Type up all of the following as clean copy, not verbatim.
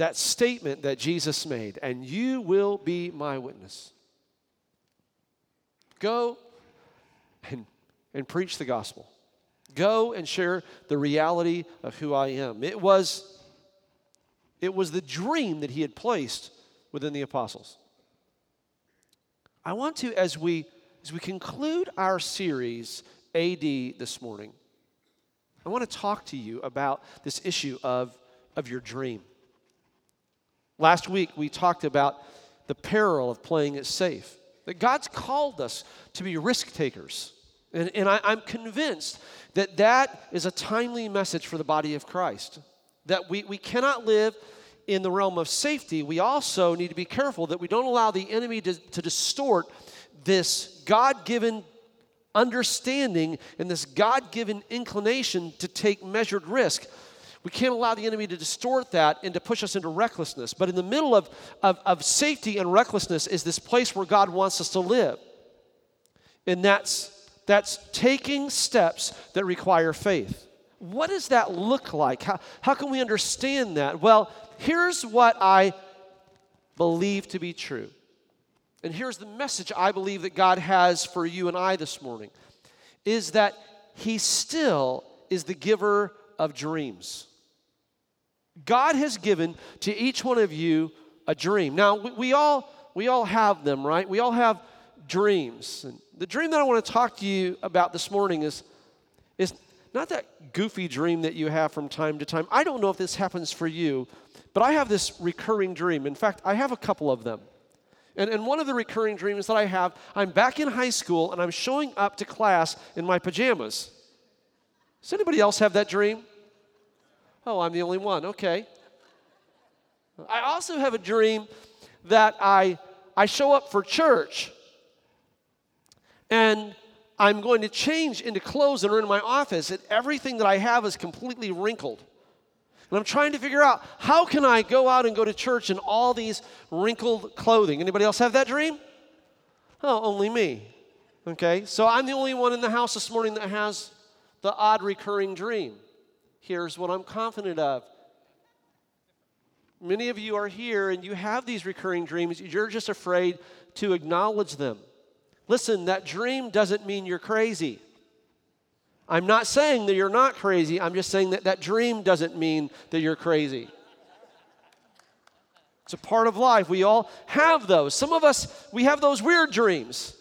that statement that Jesus made, and you will be my witness. Go and preach the gospel. Go and share the reality of who I am. It was the dream that he had placed within the apostles. I want to, as we conclude our series, A.D., this morning, I want to talk to you about this issue of your dream. Last week, we talked about the peril of playing it safe, that God's called us to be risk takers. And I'm convinced that that is a timely message for the body of Christ, that we cannot live in the realm of safety. We also need to be careful that we don't allow the enemy to distort this God-given understanding and this God-given inclination to take measured risk. We can't allow the enemy to distort that and to push us into recklessness. But in the middle of safety and recklessness is this place where God wants us to live. And that's taking steps that require faith. What does that look like? How can we understand that? Well, here's what I believe to be true. And here's the message I believe that God has for you and I this morning, is that he still is the giver of dreams. God has given to each one of you a dream. Now, we all have them, right? We all have dreams. And the dream that I want to talk to you about this morning is not that goofy dream that you have from time to time. I don't know if this happens for you, but I have this recurring dream. In fact, I have a couple of them. And one of the recurring dreams that I have, I'm back in high school and I'm showing up to class in my pajamas. Does anybody else have that dream? Oh, I'm the only one. Okay. I also have a dream that I show up for church and I'm going to change into clothes that are in my office and everything that I have is completely wrinkled. And I'm trying to figure out, how can I go out and go to church in all these wrinkled clothing? Anybody else have that dream? Oh, only me. Okay, so I'm the only one in the house this morning that has the odd recurring dream. Here's what I'm confident of. Many of you are here and you have these recurring dreams. You're just afraid to acknowledge them. Listen, that dream doesn't mean you're crazy. I'm not saying that you're not crazy. I'm just saying that dream doesn't mean that you're crazy. It's a part of life. We all have those. Some of us, we have those weird dreams.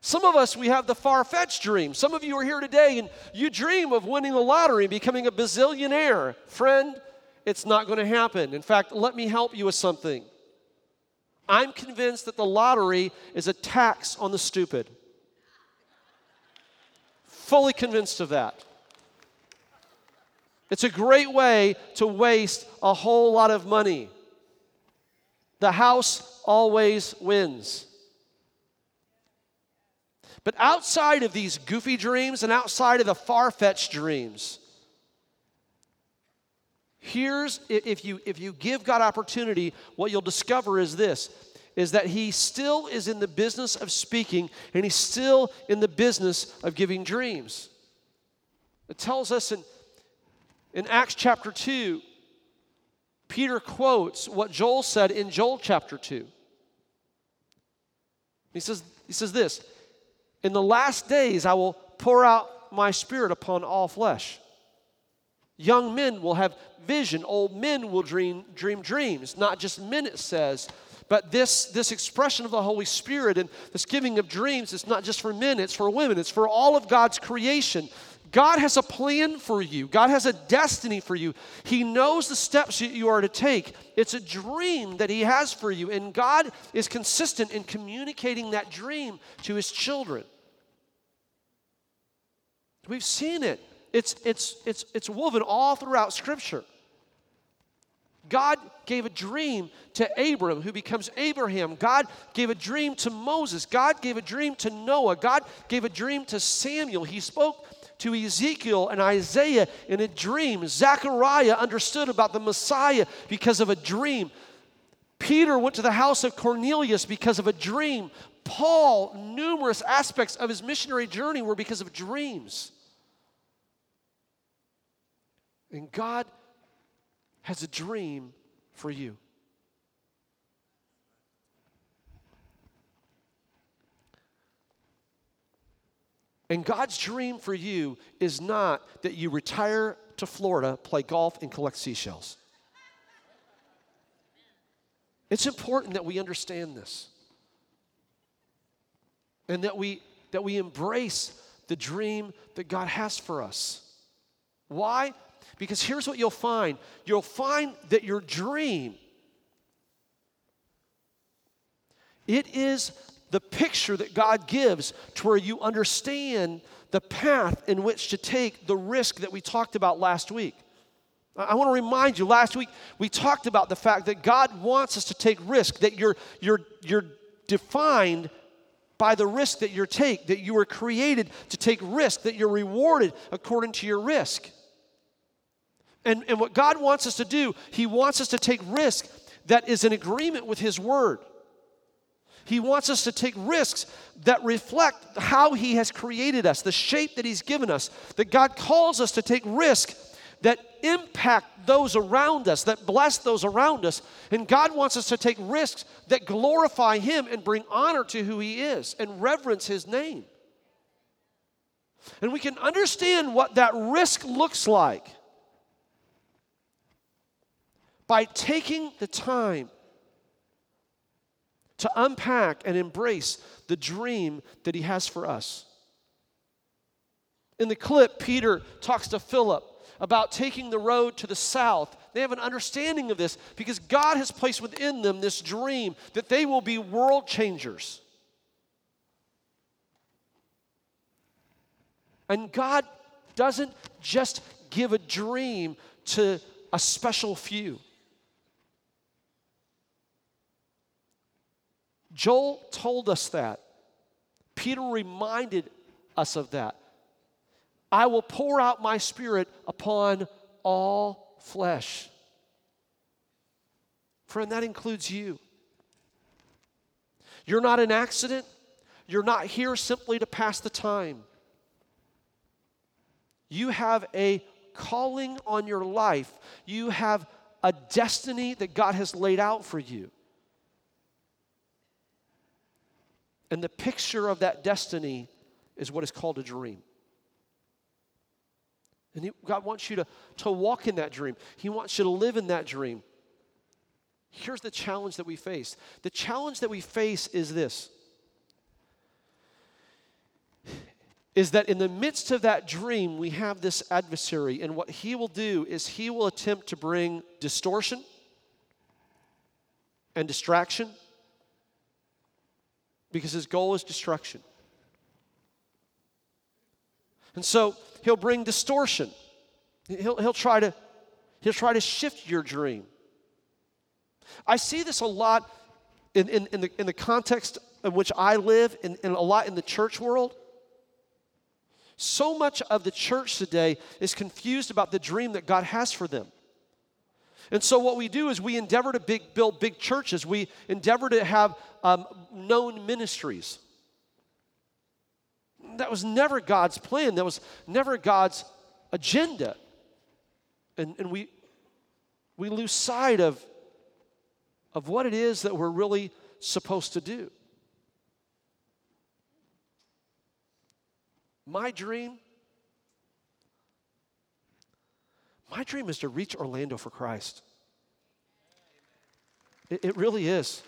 Some of us, we have the far-fetched dream. Some of you are here today and you dream of winning the lottery and becoming a bazillionaire. Friend, it's not going to happen. In fact, let me help you with something. I'm convinced that the lottery is a tax on the stupid. Fully convinced of that. It's a great way to waste a whole lot of money. The house always wins. But outside of these goofy dreams and outside of the far-fetched dreams, here's, if you give God opportunity, what you'll discover is this, is that he still is in the business of speaking, and he's still in the business of giving dreams. It tells us in Acts chapter 2, Peter quotes what Joel said in Joel chapter 2. He says this, "In the last days I will pour out my spirit upon all flesh. Young men will have vision, old men will dream dreams." Not just men, it says, but this expression of the Holy Spirit and this giving of dreams, it's not just for men, it's for women. It's for all of God's creation. God has a plan for you. God has a destiny for you. He knows the steps that you are to take. It's a dream that he has for you, and God is consistent in communicating that dream to his children. We've seen it. It's woven all throughout Scripture. God gave a dream to Abram, who becomes Abraham. God gave a dream to Moses. God gave a dream to Noah. God gave a dream to Samuel. He spoke to Ezekiel and Isaiah in a dream. Zechariah understood about the Messiah because of a dream. Peter went to the house of Cornelius because of a dream. Paul, numerous aspects of his missionary journey were because of dreams. And God has a dream for you. And God's dream for you is not that you retire to Florida, play golf, and collect seashells. It's important that we understand this and that we embrace the dream that God has for us. Why? Because here's what you'll find. You'll find that your dream, it is the picture that God gives to where you understand the path in which to take, the risk that we talked about last week. I want to remind you, last week we talked about the fact that God wants us to take risk, that you're defined by the risk that you take, that you were created to take risk, that you're rewarded according to your risk. And what God wants us to do, He wants us to take risk that is in agreement with His Word. He wants us to take risks that reflect how He has created us, the shape that He's given us, that God calls us to take risk that impact those around us, that bless those around us. And God wants us to take risks that glorify Him and bring honor to who He is and reverence His name. And we can understand what that risk looks like by taking the time to unpack and embrace the dream that He has for us. In the clip, Peter talks to Philip about taking the road to the south. They have an understanding of this because God has placed within them this dream that they will be world changers. And God doesn't just give a dream to a special few. Joel told us that. Peter reminded us of that. I will pour out my Spirit upon all flesh. Friend, that includes you. You're not an accident. You're not here simply to pass the time. You have a calling on your life. You have a destiny that God has laid out for you. And the picture of that destiny is what is called a dream. And God wants you to walk in that dream. He wants you to live in that dream. Here's the challenge that we face. The challenge that we face is this, is that in the midst of that dream, we have this adversary. And what he will do is he will attempt to bring distortion and distraction because his goal is destruction. And so he'll bring distortion. He'll try to shift your dream. I see this a lot in the context in which I live, and a lot in the church world. So much of the church today is confused about the dream that God has for them. And so what we do is we endeavor to build big churches. We endeavor to have known ministries. That was never God's plan. That was never God's agenda. And we lose sight of what it is that we're really supposed to do. My dream is to reach Orlando for Christ. It really is.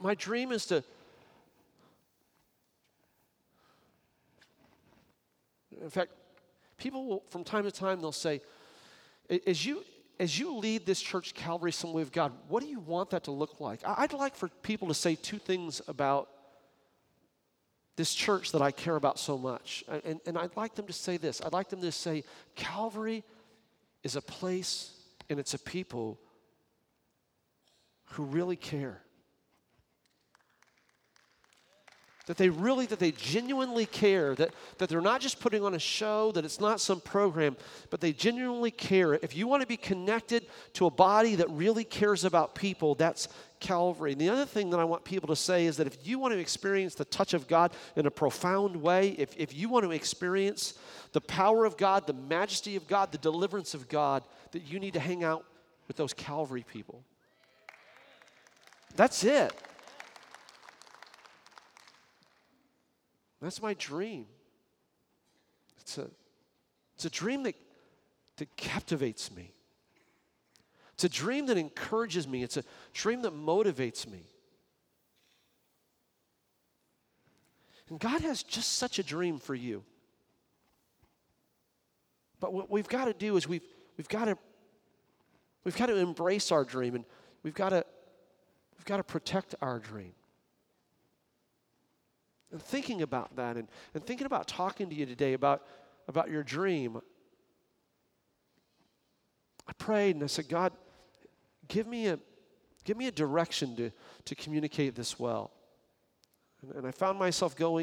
My dream is to, in fact, people will, from time to time, they'll say, as you lead this church, Calvary, Assembly of God, what do you want that to look like? I'd like for people to say two things about this church that I care about so much. And I'd like them to say this. I'd like them to say, Calvary is a place and it's a people who really care. that they genuinely care, that they're not just putting on a show, that it's not some program, but they genuinely care. If you want to be connected to a body that really cares about people, that's Calvary. And the other thing that I want people to say is that if you want to experience the touch of God in a profound way, if you want to experience the power of God, the majesty of God, the deliverance of God, that you need to hang out with those Calvary people. That's it. That's my dream. It's a dream that captivates me. It's a dream that encourages me. It's a dream that motivates me. And God has just such a dream for you. But what we've got to do is we've got to embrace our dream, and we've got to protect our dream. And thinking about that and thinking about talking to you today about your dream, I prayed and I said, God, give me a direction to communicate this well. And I found myself back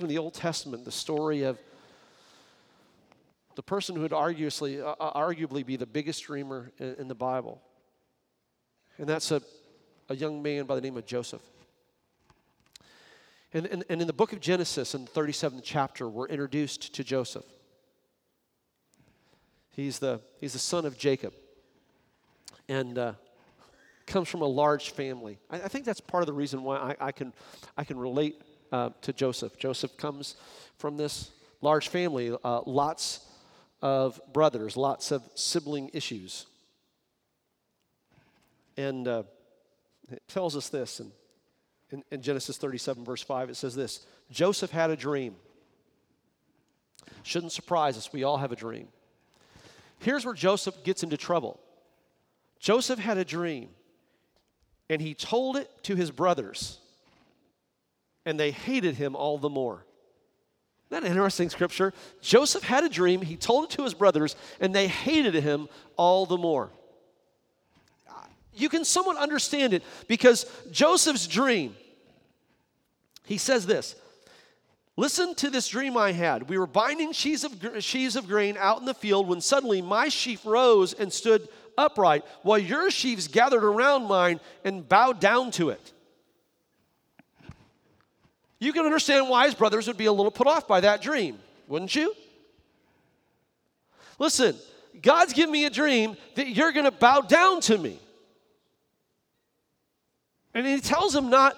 into the Old Testament, the story of the person who would arguably be the biggest dreamer in the Bible. And that's a young man by the name of Joseph. And in the book of Genesis, in the 37th chapter, we're introduced to Joseph. He's the son of Jacob, and comes from a large family. I think that's part of the reason why I can relate to Joseph. Joseph comes from this large family, lots of brothers, lots of sibling issues, and it tells us this In Genesis 37, verse 5, it says this: Joseph had a dream. Shouldn't surprise us. We all have a dream. Here's where Joseph gets into trouble. Joseph had a dream, and he told it to his brothers, and they hated him all the more. Isn't that an interesting scripture? Joseph had a dream. He told it to his brothers, and they hated him all the more. You can somewhat understand it because Joseph's dream, he says this: listen to this dream I had. We were binding sheaves of grain out in the field when suddenly my sheaf rose and stood upright while your sheaves gathered around mine and bowed down to it. You can understand why his brothers would be a little put off by that dream, wouldn't you? Listen, God's given me a dream that you're going to bow down to me. And he tells him not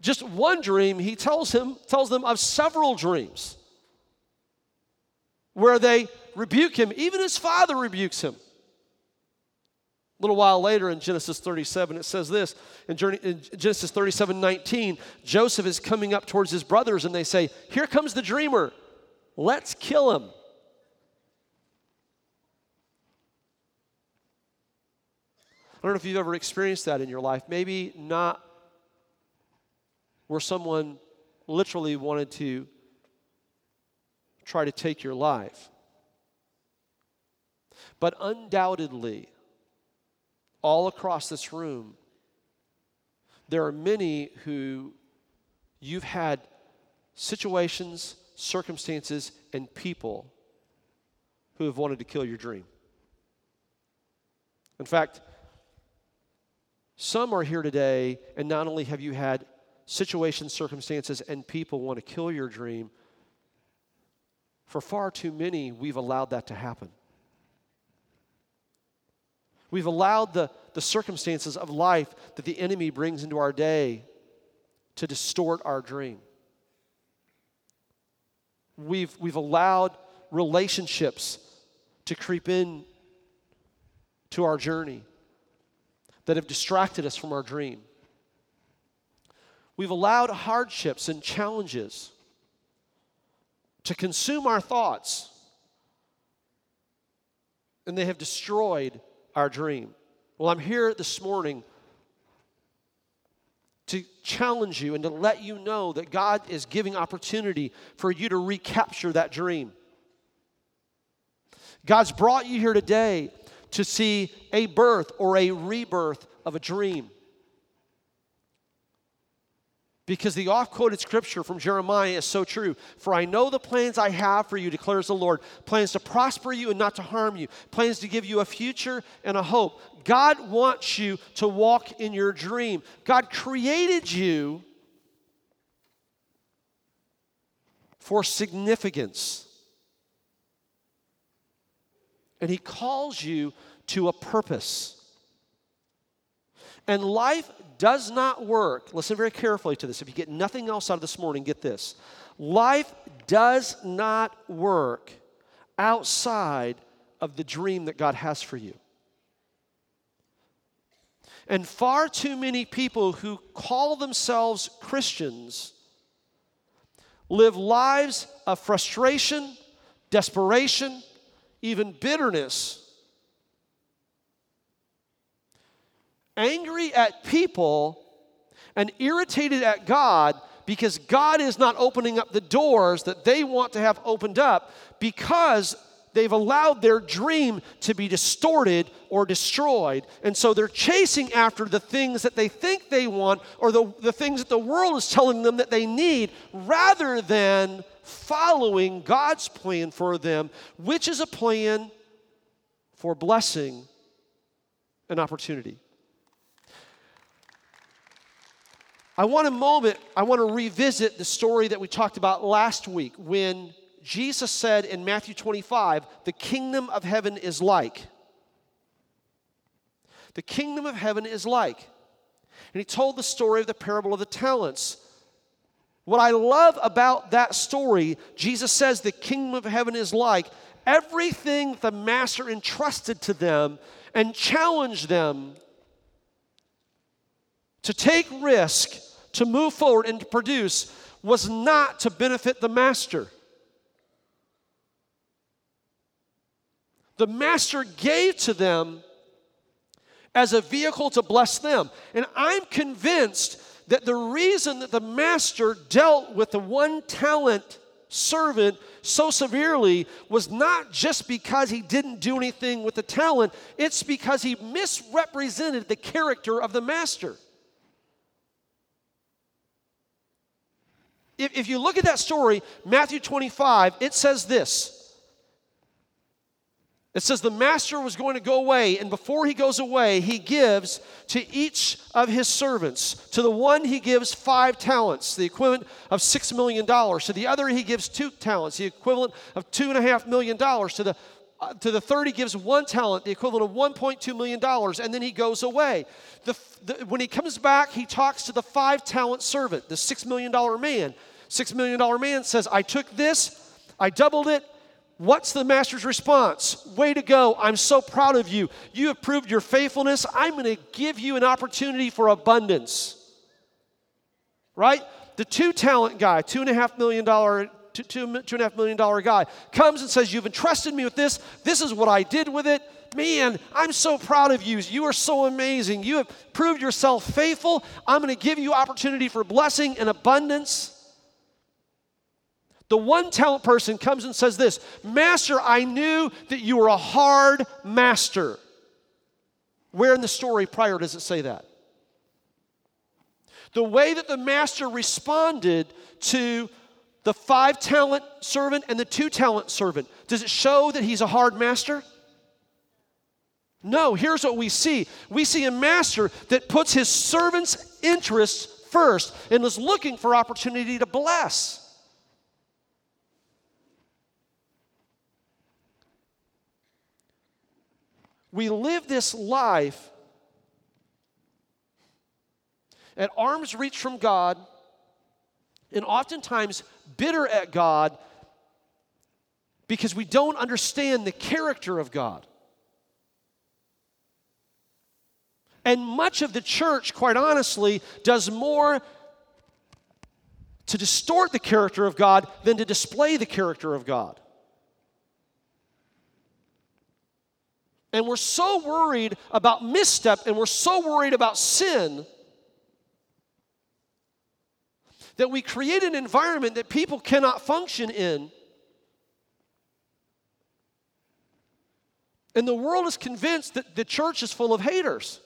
just one dream, he tells them of several dreams where they rebuke him. Even his father rebukes him. A little while later in Genesis 37, it says this, in Genesis 37:19, Joseph is coming up towards his brothers and they say, here comes the dreamer, let's kill him. I don't know if you've ever experienced that in your life. Maybe not where someone literally wanted to try to take your life. But undoubtedly, all across this room, there are many who you've had situations, circumstances, and people who have wanted to kill your dream. In fact, some are here today, and not only have you had situations, circumstances, and people want to kill your dream, for far too many, we've allowed that to happen. We've allowed the circumstances of life that the enemy brings into our day to distort our dream. We've allowed relationships to creep in to our journey that have distracted us from our dream. We've allowed hardships and challenges to consume our thoughts, and they have destroyed our dream. Well, I'm here this morning to challenge you and to let you know that God is giving opportunity for you to recapture that dream. God's brought you here today to see a birth or a rebirth of a dream. because the oft-quoted scripture from Jeremiah is so true. For I know the plans I have for you, declares the Lord, plans to prosper you and not to harm you, plans to give you a future and a hope. God wants you to walk in your dream. God created you for significance. And he calls you to a purpose. And life does not work. Listen very carefully to this. If you get nothing else out of this morning, get this. Life does not work outside of the dream that God has for you. And far too many people who call themselves Christians live lives of frustration, desperation, even bitterness, angry at people and irritated at God because God is not opening up the doors that they want to have opened up because they've allowed their dream to be distorted or destroyed. And so they're chasing after the things that they think they want or the things that the world is telling them that they need rather than following God's plan for them, which is a plan for blessing and opportunity. I want to revisit the story that we talked about last week when Jesus said in Matthew 25, the kingdom of heaven is like. The kingdom of heaven is like. And he told the story of the parable of the talents. What I love about that story, Jesus says the kingdom of heaven is like everything the master entrusted to them and challenged them to take risk, to move forward and to produce was not to benefit the master. The master gave to them as a vehicle to bless them. And I'm convinced that the reason that the master dealt with the one talent servant so severely was not just because he didn't do anything with the talent, it's because he misrepresented the character of the master. If you look at that story, Matthew 25, it says this. It says the master was going to go away, and before he goes away, he gives to each of his servants. To the one, he gives 5 talents, the equivalent of $6 million. To the other, he gives 2 talents, the equivalent of $2.5 million. To the third, he gives 1 talent, the equivalent of $1.2 million, and then he goes away. When he comes back, he talks to the 5-talent servant, the $6 million man. $6 million man says, I took this, I doubled it. What's the master's response? Way to go. I'm so proud of you. You have proved your faithfulness. I'm going to give you an opportunity for abundance. Right? The 2-talent guy, $2.5 million guy comes and says, you've entrusted me with this. This is what I did with it. Man, I'm so proud of you. You are so amazing. You have proved yourself faithful. I'm going to give you opportunity for blessing and abundance. The 1-talent person comes and says this, Master, I knew that you were a hard master. Where in the story prior does it say that? The way that the master responded to the 5-talent servant and the 2-talent servant, does it show that he's a hard master? No, here's what we see. We see a master that puts his servant's interests first and is looking for opportunity to bless. We live this life at arm's reach from God and oftentimes bitter at God because we don't understand the character of God. And much of the church, quite honestly, does more to distort the character of God than to display the character of God. And we're so worried about misstep and we're so worried about sin that we create an environment that people cannot function in. And the world is convinced that the church is full of haters.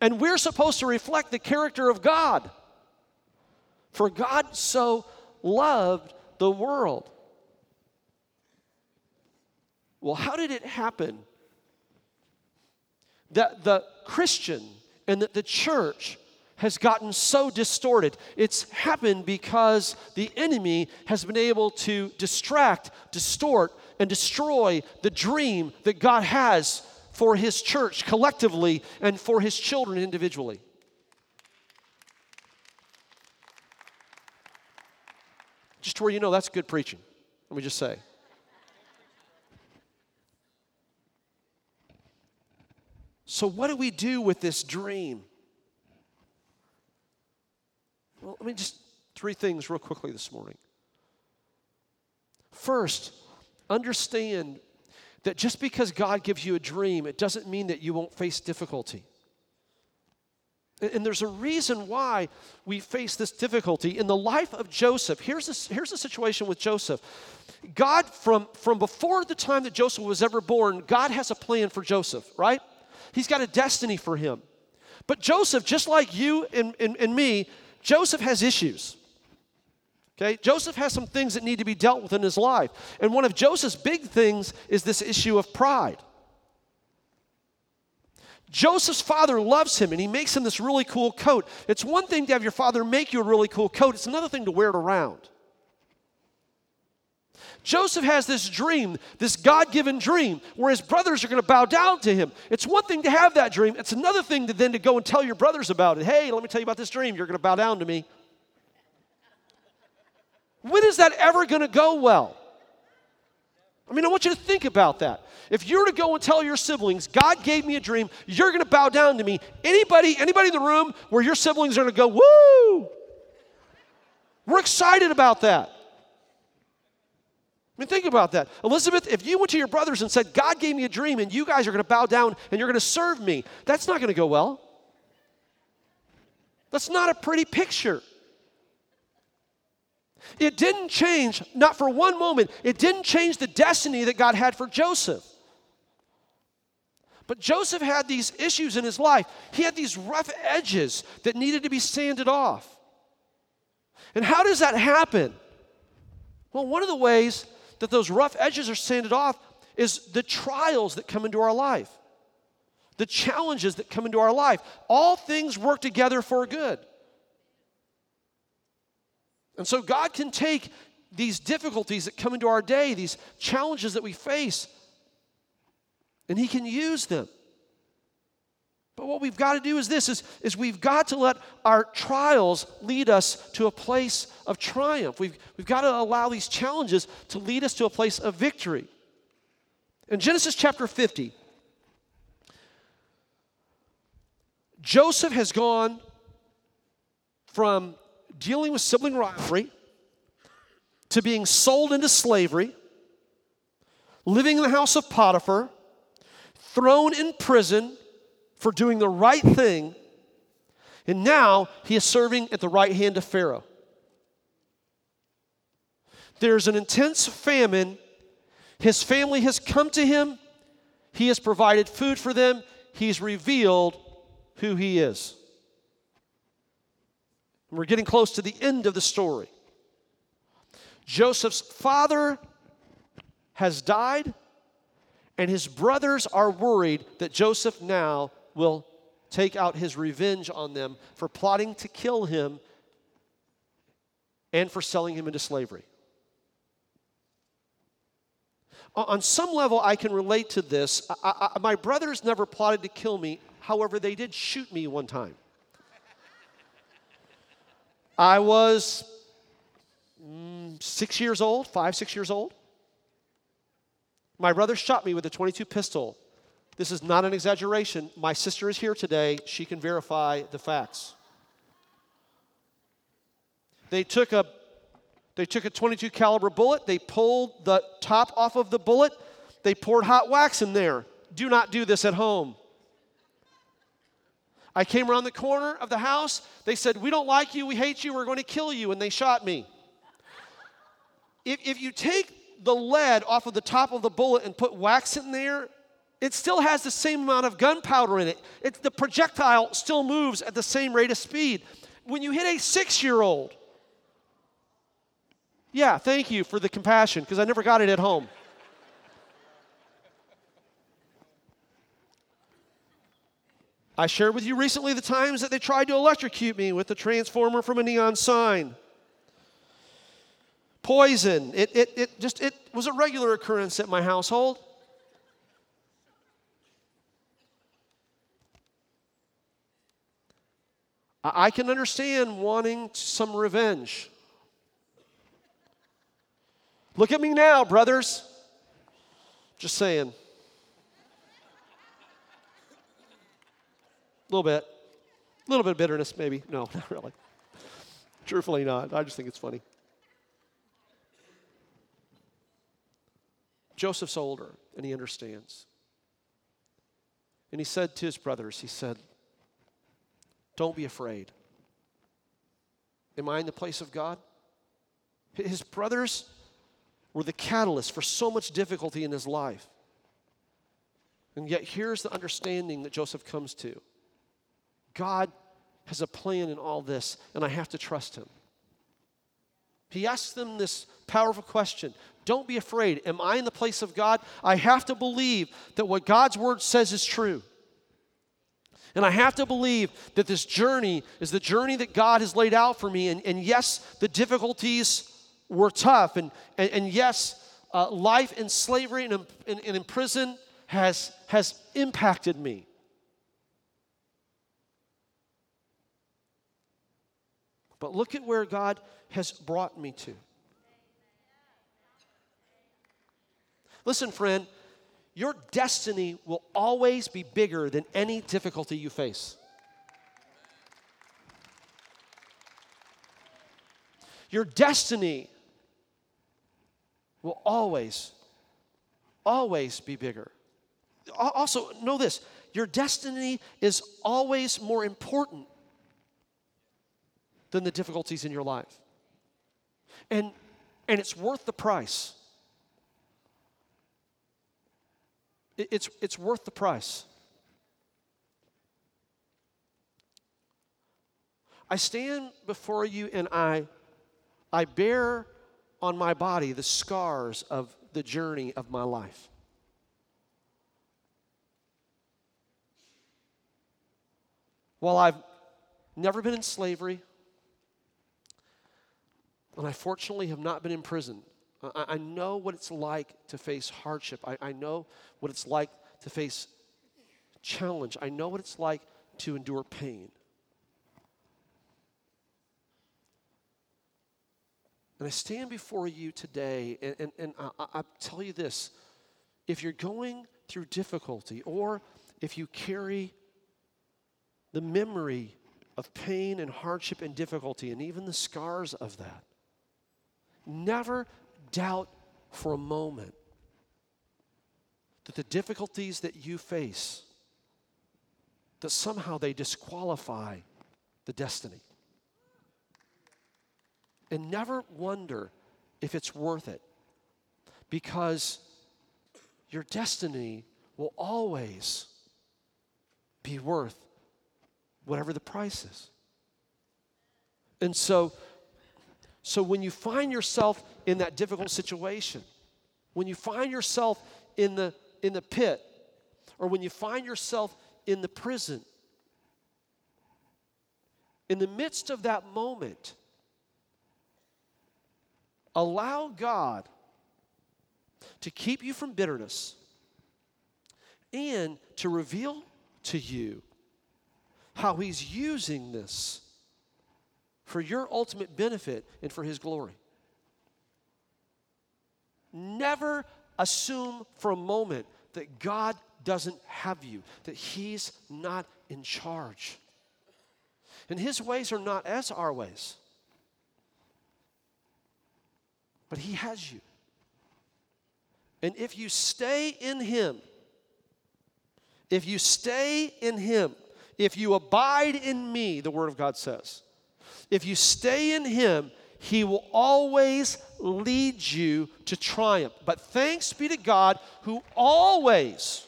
And we're supposed to reflect the character of God. For God so loved the world. Well, how did it happen that the Christian and that the church has gotten so distorted? It's happened because the enemy has been able to distract, distort, and destroy the dream that God has for his church collectively and for his children individually. Just to where you know that's good preaching, let me just say. So what do we do with this dream? Well, let me just three things real quickly this morning. First, understand that just because God gives you a dream, it doesn't mean that you won't face difficulty. And there's a reason why we face this difficulty. In the life of Joseph, here's the situation with Joseph. God, from before the time that Joseph was ever born, God has a plan for Joseph, right? He's got a destiny for him. But Joseph, just like you and me, Joseph has issues. Okay? Joseph has some things that need to be dealt with in his life. And one of Joseph's big things is this issue of pride. Joseph's father loves him, and he makes him this really cool coat. It's one thing to have your father make you a really cool coat. It's another thing to wear it around. Joseph has this dream, this God-given dream, where his brothers are going to bow down to him. It's one thing to have that dream. It's another thing to then to go and tell your brothers about it. Hey, let me tell you about this dream. You're going to bow down to me. When is that ever going to go well? I mean, I want you to think about that. If you were to go and tell your siblings, God gave me a dream, you're going to bow down to me. Anybody in the room where your siblings are going to go, woo! We're excited about that. I mean, think about that. Elizabeth, if you went to your brothers and said, God gave me a dream and you guys are going to bow down and you're going to serve me, that's not going to go well. That's not a pretty picture. It didn't change, not for one moment, it didn't change the destiny that God had for Joseph. But Joseph had these issues in his life. He had these rough edges that needed to be sanded off. And how does that happen? Well, one of the ways that those rough edges are sanded off is the trials that come into our life, the challenges that come into our life. All things work together for good. And so God can take these difficulties that come into our day, these challenges that we face, and he can use them. But what we've got to do is this, is we've got to let our trials lead us to a place of triumph. We've got to allow these challenges to lead us to a place of victory. In Genesis chapter 50, Joseph has gone from dealing with sibling rivalry, to being sold into slavery, living in the house of Potiphar, thrown in prison for doing the right thing, and now he is serving at the right hand of Pharaoh. There's an intense famine. His family has come to him. He has provided food for them. He's revealed who he is. We're getting close to the end of the story. Joseph's father has died, and his brothers are worried that Joseph now will take out his revenge on them for plotting to kill him and for selling him into slavery. On some level, I can relate to this. My brothers never plotted to kill me. However, they did shoot me one time. I was 5, 6 years old. My brother shot me with a .22 pistol. This is not an exaggeration. My sister is here today. She can verify the facts. They took a .22 caliber bullet. They pulled the top off of the bullet. They poured hot wax in there. Do not do this at home. I came around the corner of the house. They said, we don't like you, we hate you, we're going to kill you, and they shot me. If you take the lead off of the top of the bullet and put wax in there, it still has the same amount of gunpowder in it. The projectile still moves at the same rate of speed. When you hit a 6-year-old, yeah, thank you for the compassion, because I never got it at home. I shared with you recently the times that they tried to electrocute me with the transformer from a neon sign. Poison. It was a regular occurrence at my household. I can understand wanting some revenge. Look at me now, brothers. Just saying. A little bit of bitterness, maybe. No, not really. Truthfully not. I just think it's funny. Joseph's older, and he understands. And he said to his brothers, he said, don't be afraid. Am I in the place of God? His brothers were the catalyst for so much difficulty in his life. And yet here's the understanding that Joseph comes to. God has a plan in all this, and I have to trust him. He asks them this powerful question. Don't be afraid. Am I in the place of God? I have to believe that what God's word says is true. And I have to believe that this journey is the journey that God has laid out for me. And yes, the difficulties were tough. And yes, life in slavery and in prison has impacted me. But look at where God has brought me to. Listen, friend, your destiny will always be bigger than any difficulty you face. Your destiny will always be bigger. Also, know this, your destiny is always more important than the difficulties in your life. And it's worth the price. It's worth the price. I stand before you and I bear on my body the scars of the journey of my life. While I've never been in slavery, and I fortunately have not been imprisoned, I know what it's like to face hardship. I know what it's like to face challenge. I know what it's like to endure pain. And I stand before you today, and I tell you this. If you're going through difficulty, or if you carry the memory of pain and hardship and difficulty, and even the scars of that, never doubt for a moment that the difficulties that you face, that somehow they disqualify the destiny. And never wonder if it's worth it, because your destiny will always be worth whatever the price is. And so when you find yourself in that difficult situation, when you find yourself in the pit, or when you find yourself in the prison, in the midst of that moment, allow God to keep you from bitterness and to reveal to you how he's using this for your ultimate benefit and for his glory. Never assume for a moment that God doesn't have you, that he's not in charge. And his ways are not as our ways. But he has you. And if you stay in him, if you abide in me, the word of God says, if you stay in him, he will always lead you to triumph. But thanks be to God who always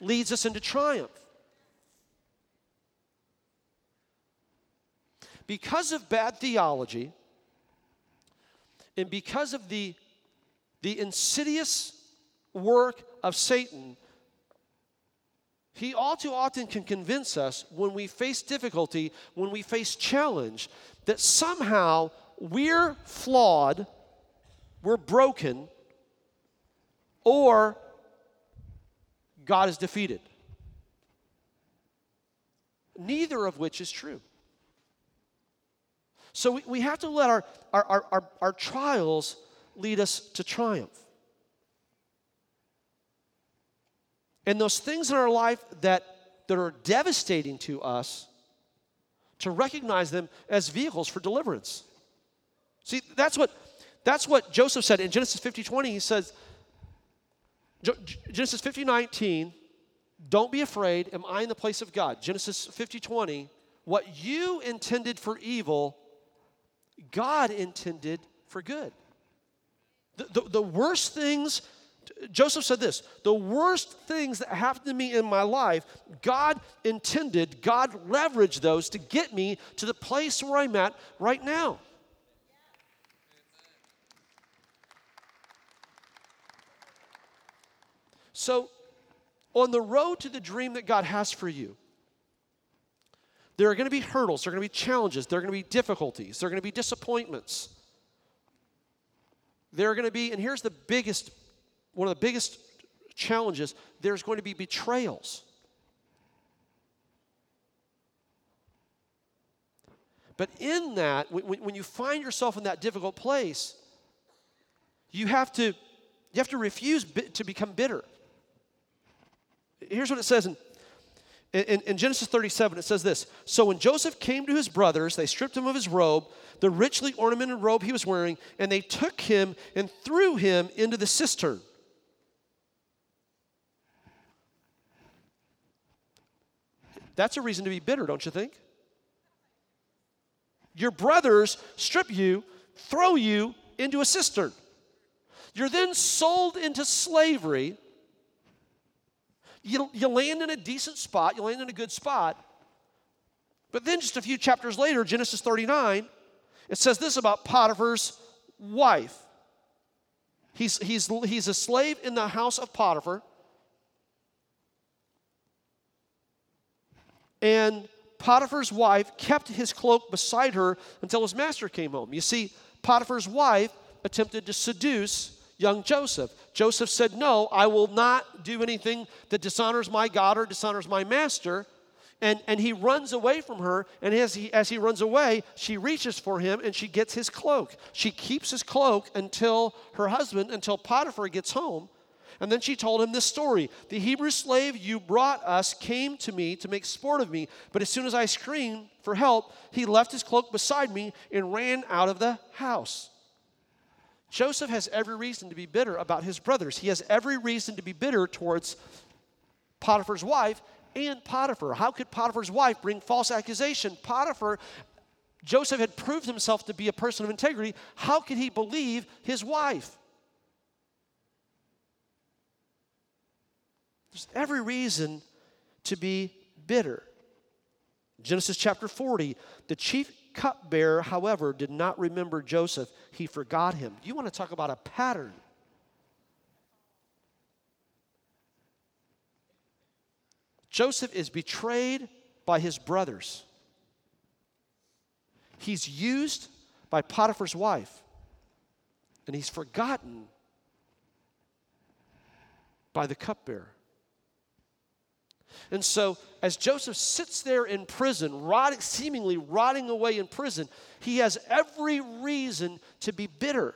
leads us into triumph. Because of bad theology and because of the insidious work of Satan, he all too often can convince us when we face difficulty, when we face challenge, that somehow we're flawed, we're broken, or God is defeated. Neither of which is true. So we have to let our trials lead us to triumph. And those things in our life that are devastating to us, to recognize them as vehicles for deliverance. See, that's what Joseph said in Genesis 50:20. He says, Genesis 50:19, don't be afraid, am I in the place of God? Genesis 50:20, what you intended for evil, God intended for good. The worst things, Joseph said this, the worst things that happened to me in my life, God intended, God leveraged those to get me to the place where I'm at right now. So, on the road to the dream that God has for you, there are going to be hurdles, there are going to be challenges, there are going to be difficulties, there are going to be disappointments. There are going to be, and here's the biggest, one of the biggest challenges, there's going to be betrayals. But in that, when you find yourself in that difficult place, you have to refuse to become bitter. Here's what it says in Genesis 37, it says this. So when Joseph came to his brothers, they stripped him of his robe, the richly ornamented robe he was wearing, and they took him and threw him into the cistern. That's a reason to be bitter, don't you think? Your brothers strip you, throw you into a cistern. You're then sold into slavery. You land in a decent spot. You land in a good spot. But then just a few chapters later, Genesis 39, it says this about Potiphar's wife. He's a slave in the house of Potiphar. And Potiphar's wife kept his cloak beside her until his master came home. You see, Potiphar's wife attempted to seduce young Joseph. Joseph said, no, I will not do anything that dishonors my God or dishonors my master. And he runs away from her, and as he runs away, she reaches for him, and she gets his cloak. She keeps his cloak until Potiphar gets home. And then she told him this story. The Hebrew slave you brought us came to me to make sport of me, but as soon as I screamed for help, he left his cloak beside me and ran out of the house. Joseph has every reason to be bitter about his brothers. He has every reason to be bitter towards Potiphar's wife and Potiphar. How could Potiphar's wife bring false accusation? Joseph had proved himself to be a person of integrity. How could he believe his wife? There's every reason to be bitter. Genesis chapter 40, the chief cupbearer, however, did not remember Joseph. He forgot him. You want to talk about a pattern. Joseph is betrayed by his brothers. He's used by Potiphar's wife, and he's forgotten by the cupbearer. And so, as Joseph sits there in prison, seemingly rotting away in prison, he has every reason to be bitter.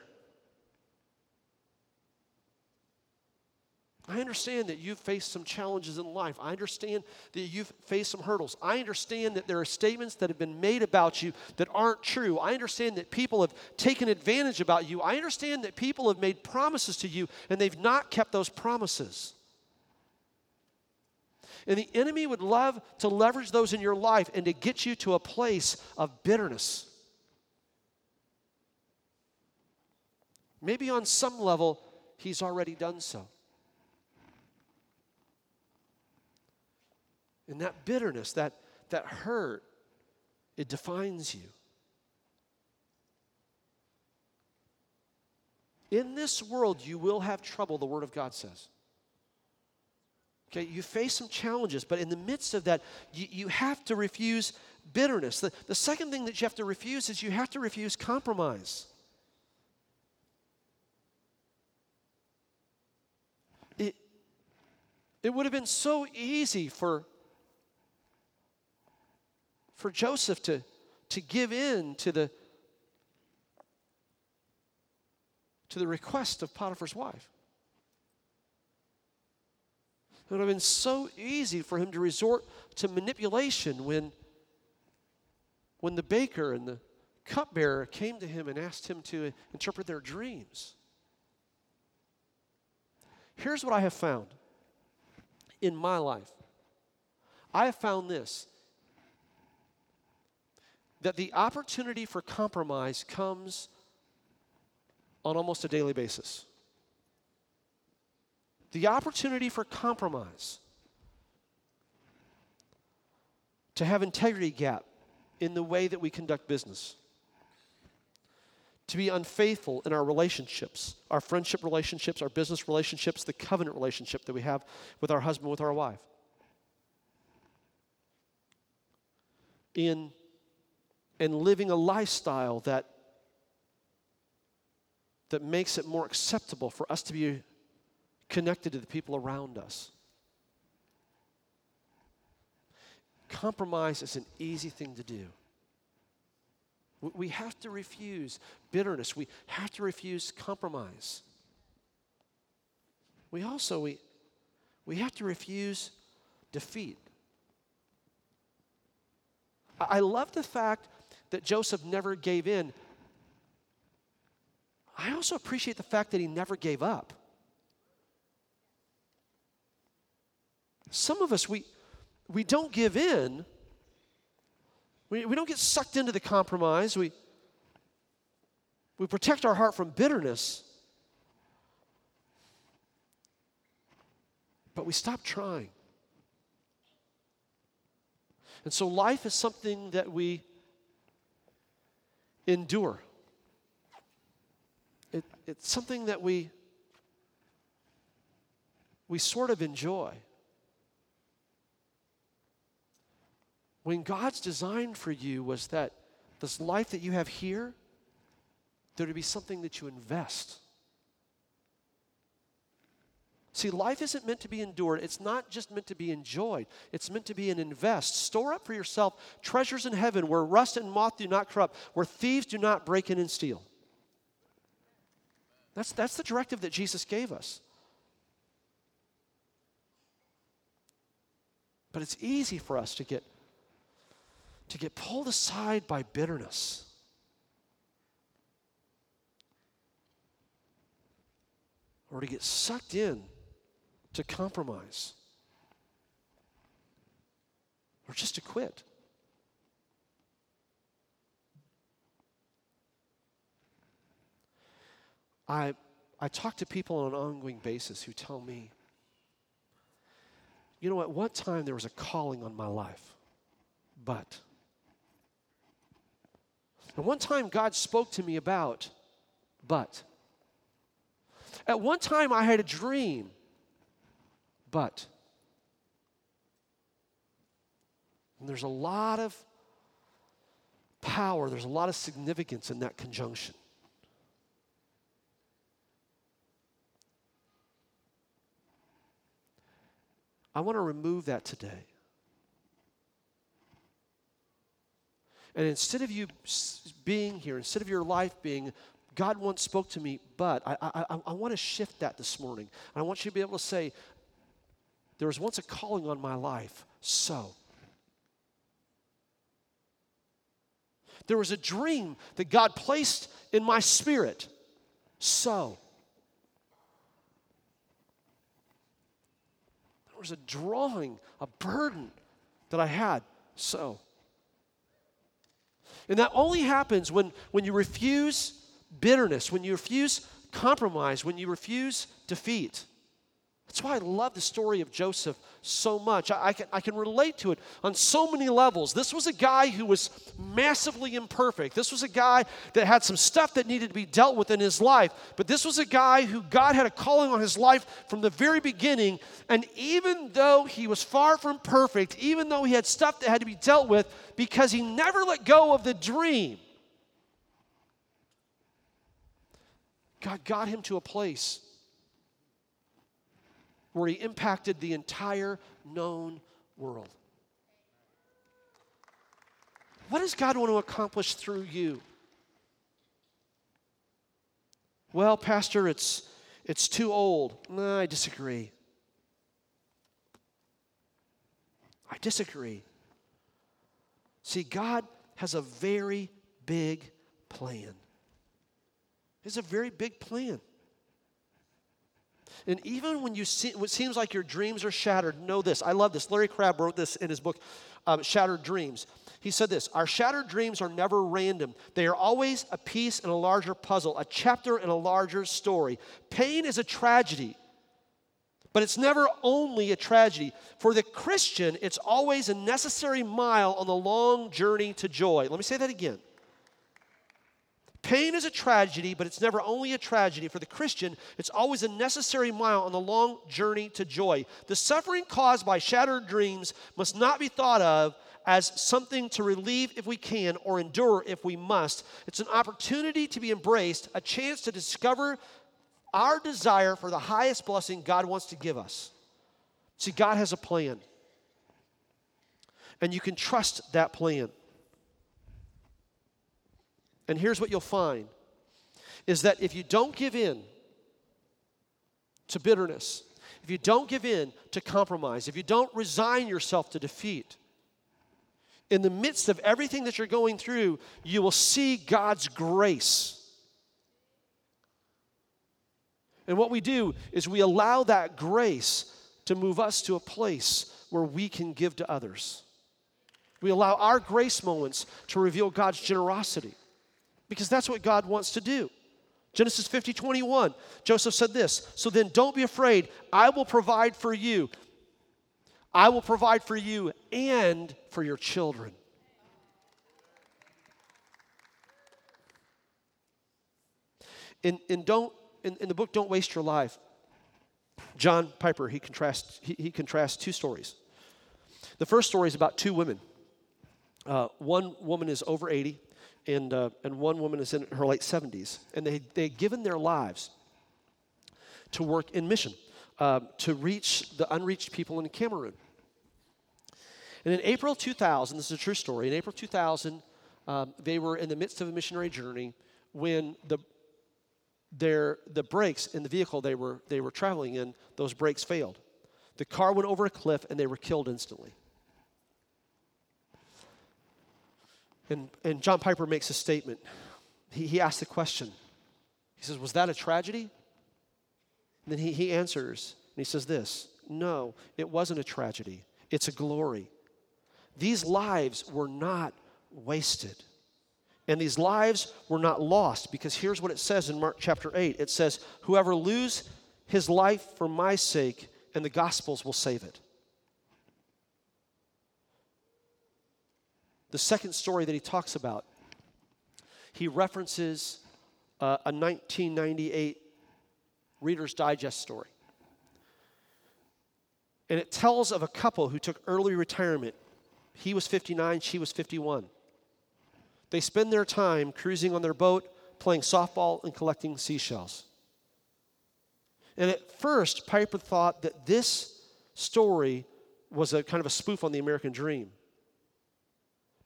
I understand that you've faced some challenges in life. I understand that you've faced some hurdles. I understand that there are statements that have been made about you that aren't true. I understand that people have taken advantage about you. I understand that people have made promises to you, and they've not kept those promises. And the enemy would love to leverage those in your life and to get you to a place of bitterness. Maybe on some level, he's already done so. And that bitterness, that hurt, it defines you. In this world, you will have trouble, the Word of God says. Okay, you face some challenges, but in the midst of that, you have to refuse bitterness. The second thing that you have to refuse is you have to refuse compromise. It would have been so easy for Joseph to give in to the request of Potiphar's wife. It would have been so easy for him to resort to manipulation when the baker and the cupbearer came to him and asked him to interpret their dreams. Here's what I have found in my life. I have found this, that the opportunity for compromise comes on almost a daily basis. The opportunity for compromise, to have integrity gap in the way that we conduct business, to be unfaithful in our relationships, our friendship relationships, our business relationships, the covenant relationship that we have with our husband, with our wife. In living a lifestyle that makes it more acceptable for us to be connected to the people around us. Compromise is an easy thing to do. We have to refuse bitterness. We have to refuse compromise. We also, we have to refuse defeat. I love the fact that Joseph never gave in. I also appreciate the fact that he never gave up. Some of us, we don't give in. We don't get sucked into the compromise. We protect our heart from bitterness. But we stop trying. And so life is something that we endure. It's something that we sort of enjoy. When God's design for you was that this life that you have here, there to be something that you invest. See, life isn't meant to be endured. It's not just meant to be enjoyed. It's meant to be an invest. Store up for yourself treasures in heaven where rust and moth do not corrupt, where thieves do not break in and steal. That's the directive that Jesus gave us. But it's easy for us to get pulled aside by bitterness. Or to get sucked in to compromise. Or just to quit. I talk to people on an ongoing basis who tell me, you know, at one time there was a calling on my life, but... At one time, God spoke to me about, but. At one time, I had a dream, but. And there's a lot of power, there's a lot of significance in that conjunction. I want to remove that today. And instead of you being here, instead of your life being, God once spoke to me, but I want to shift that this morning. And I want you to be able to say, there was once a calling on my life, so. There was a dream that God placed in my spirit, so. There was a drawing, a burden that I had, so. And that only happens when you refuse bitterness, when you refuse compromise, when you refuse defeat. That's why I love the story of Joseph so much. I can relate to it on so many levels. This was a guy who was massively imperfect. This was a guy that had some stuff that needed to be dealt with in his life. But this was a guy who God had a calling on his life from the very beginning. And even though he was far from perfect, even though he had stuff that had to be dealt with, because he never let go of the dream, God got him to a place where he impacted the entire known world. What does God want to accomplish through you? Well, Pastor, it's too old. No, I disagree. I disagree. See, God has a very big plan. He has a very big plan. And even when you see what seems like your dreams are shattered, know this. I love this. Larry Crabb wrote this in his book, Shattered Dreams. He said this: our shattered dreams are never random. They are always a piece in a larger puzzle, a chapter in a larger story. Pain is a tragedy, but it's never only a tragedy. For the Christian, it's always a necessary mile on the long journey to joy. Let me say that again. Pain is a tragedy, but it's never only a tragedy. For the Christian, it's always a necessary mile on the long journey to joy. The suffering caused by shattered dreams must not be thought of as something to relieve if we can or endure if we must. It's an opportunity to be embraced, a chance to discover our desire for the highest blessing God wants to give us. See, God has a plan, and you can trust that plan. And here's what you'll find, is that if you don't give in to bitterness, if you don't give in to compromise, if you don't resign yourself to defeat, in the midst of everything that you're going through, you will see God's grace. And what we do is we allow that grace to move us to a place where we can give to others. We allow our grace moments to reveal God's generosity. Because that's what God wants to do. Genesis 50:21, Joseph said this: so then don't be afraid, I will provide for you. I will provide for you and for your children. In the book Don't Waste Your Life, John Piper, he contrasts two stories. The first story is about two women. One woman is over 80. And one woman is in her late 70s. And they had given their lives to work in mission, to reach the unreached people in Cameroon. And in April 2000, this is a true story, in April 2000, they were in the midst of a missionary journey when the brakes in the vehicle they were traveling in, those brakes failed. The car went over a cliff and they were killed instantly. And John Piper makes a statement. He asks the question. He says, was that a tragedy? And then he answers, and he says this: no, it wasn't a tragedy. It's a glory. These lives were not wasted. And these lives were not lost, because here's what it says in Mark chapter 8. It says, whoever loses his life for my sake and the gospel's will save it. The second story that he talks about, he references a 1998 Reader's Digest story. And it tells of a couple who took early retirement. He was 59, she was 51. They spend their time cruising on their boat, playing softball, and collecting seashells. And at first, Piper thought that this story was a kind of a spoof on the American dream.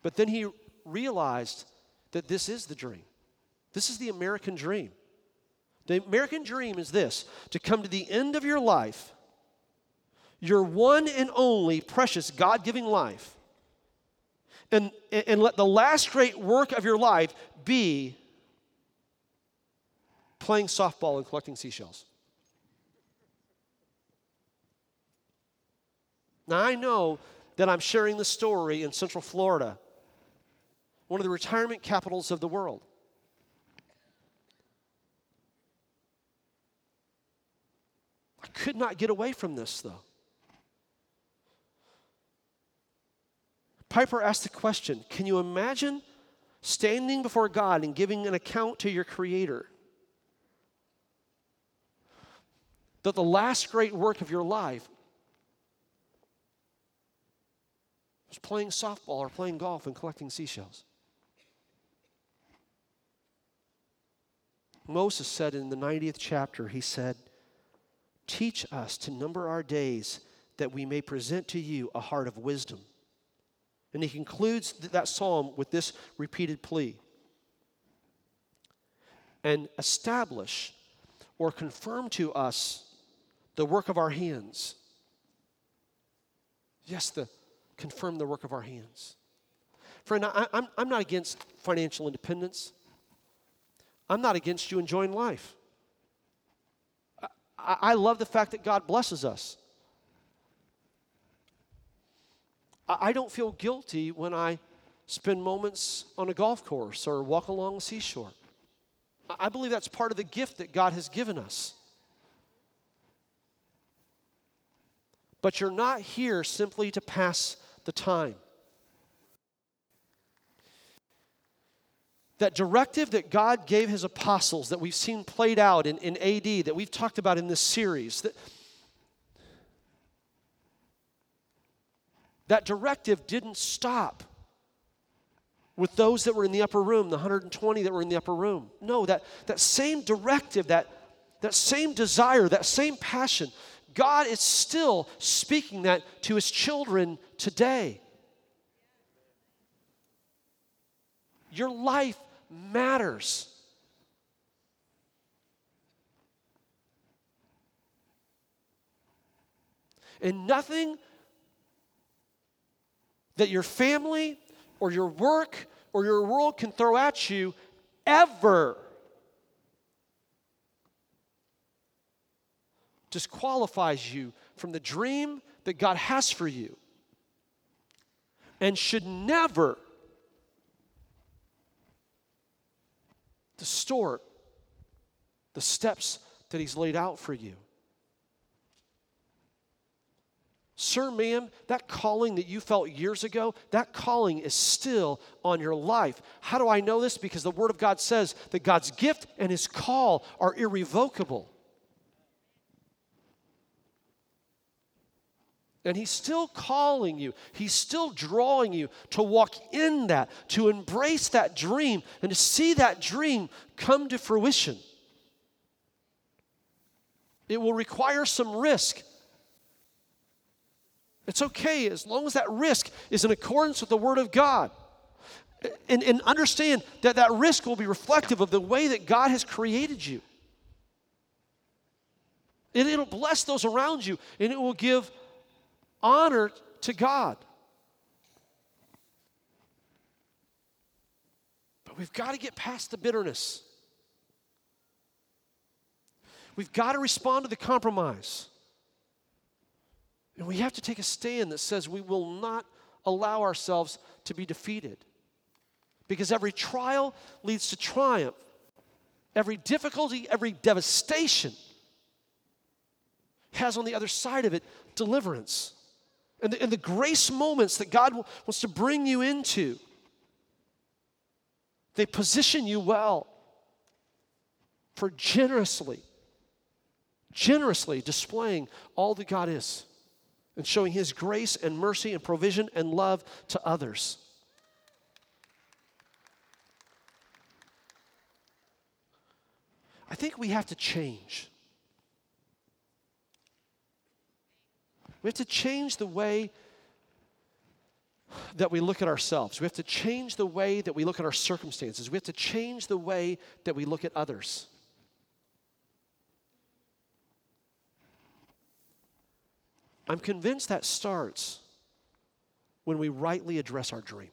But then he realized that this is the dream. This is the American dream. The American dream is this: to come to the end of your life, your one and only precious God-giving life, and let the last great work of your life be playing softball and collecting seashells. Now, I know that I'm sharing this story in Central Florida, one of the retirement capitals of the world. I could not get away from this, though. Piper asked the question, can you imagine standing before God and giving an account to your Creator that the last great work of your life was playing softball or playing golf and collecting seashells? Moses said in the 90th chapter, he said, teach us to number our days that we may present to you a heart of wisdom. And he concludes that psalm with this repeated plea. And establish or confirm to us the work of our hands. Yes, confirm the work of our hands. Friend, I'm not against financial independence. I'm not against you enjoying life. I love the fact that God blesses us. I don't feel guilty when I spend moments on a golf course or walk along the seashore. I believe that's part of the gift that God has given us. But you're not here simply to pass the time. That directive that God gave his apostles that we've seen played out in A.D., that we've talked about in this series, that directive didn't stop with those that were in the upper room, the 120 that were in the upper room. No, that same directive, that same desire, that same passion, God is still speaking that to his children today. Your life matters. And nothing that your family or your work or your world can throw at you ever disqualifies you from the dream that God has for you, and should never distort the steps that he's laid out for you. Sir, ma'am, that calling that you felt years ago, that calling is still on your life. How do I know this? Because the Word of God says that God's gift and his call are irrevocable. And he's still calling you. He's still drawing you to walk in that, to embrace that dream, and to see that dream come to fruition. It will require some risk. It's okay as long as that risk is in accordance with the Word of God. And understand that that risk will be reflective of the way that God has created you. And it'll bless those around you, and it will give honor to God. But we've got to get past the bitterness. We've got to respond to the compromise. And we have to take a stand that says we will not allow ourselves to be defeated. Because every trial leads to triumph. Every difficulty, every devastation has on the other side of it deliverance. And the grace moments that God wants to bring you into, they position you well for generously displaying all that God is and showing his grace and mercy and provision and love to others. I think we have to change. We have to change the way that we look at ourselves. We have to change the way that we look at our circumstances. We have to change the way that we look at others. I'm convinced that starts when we rightly address our dream.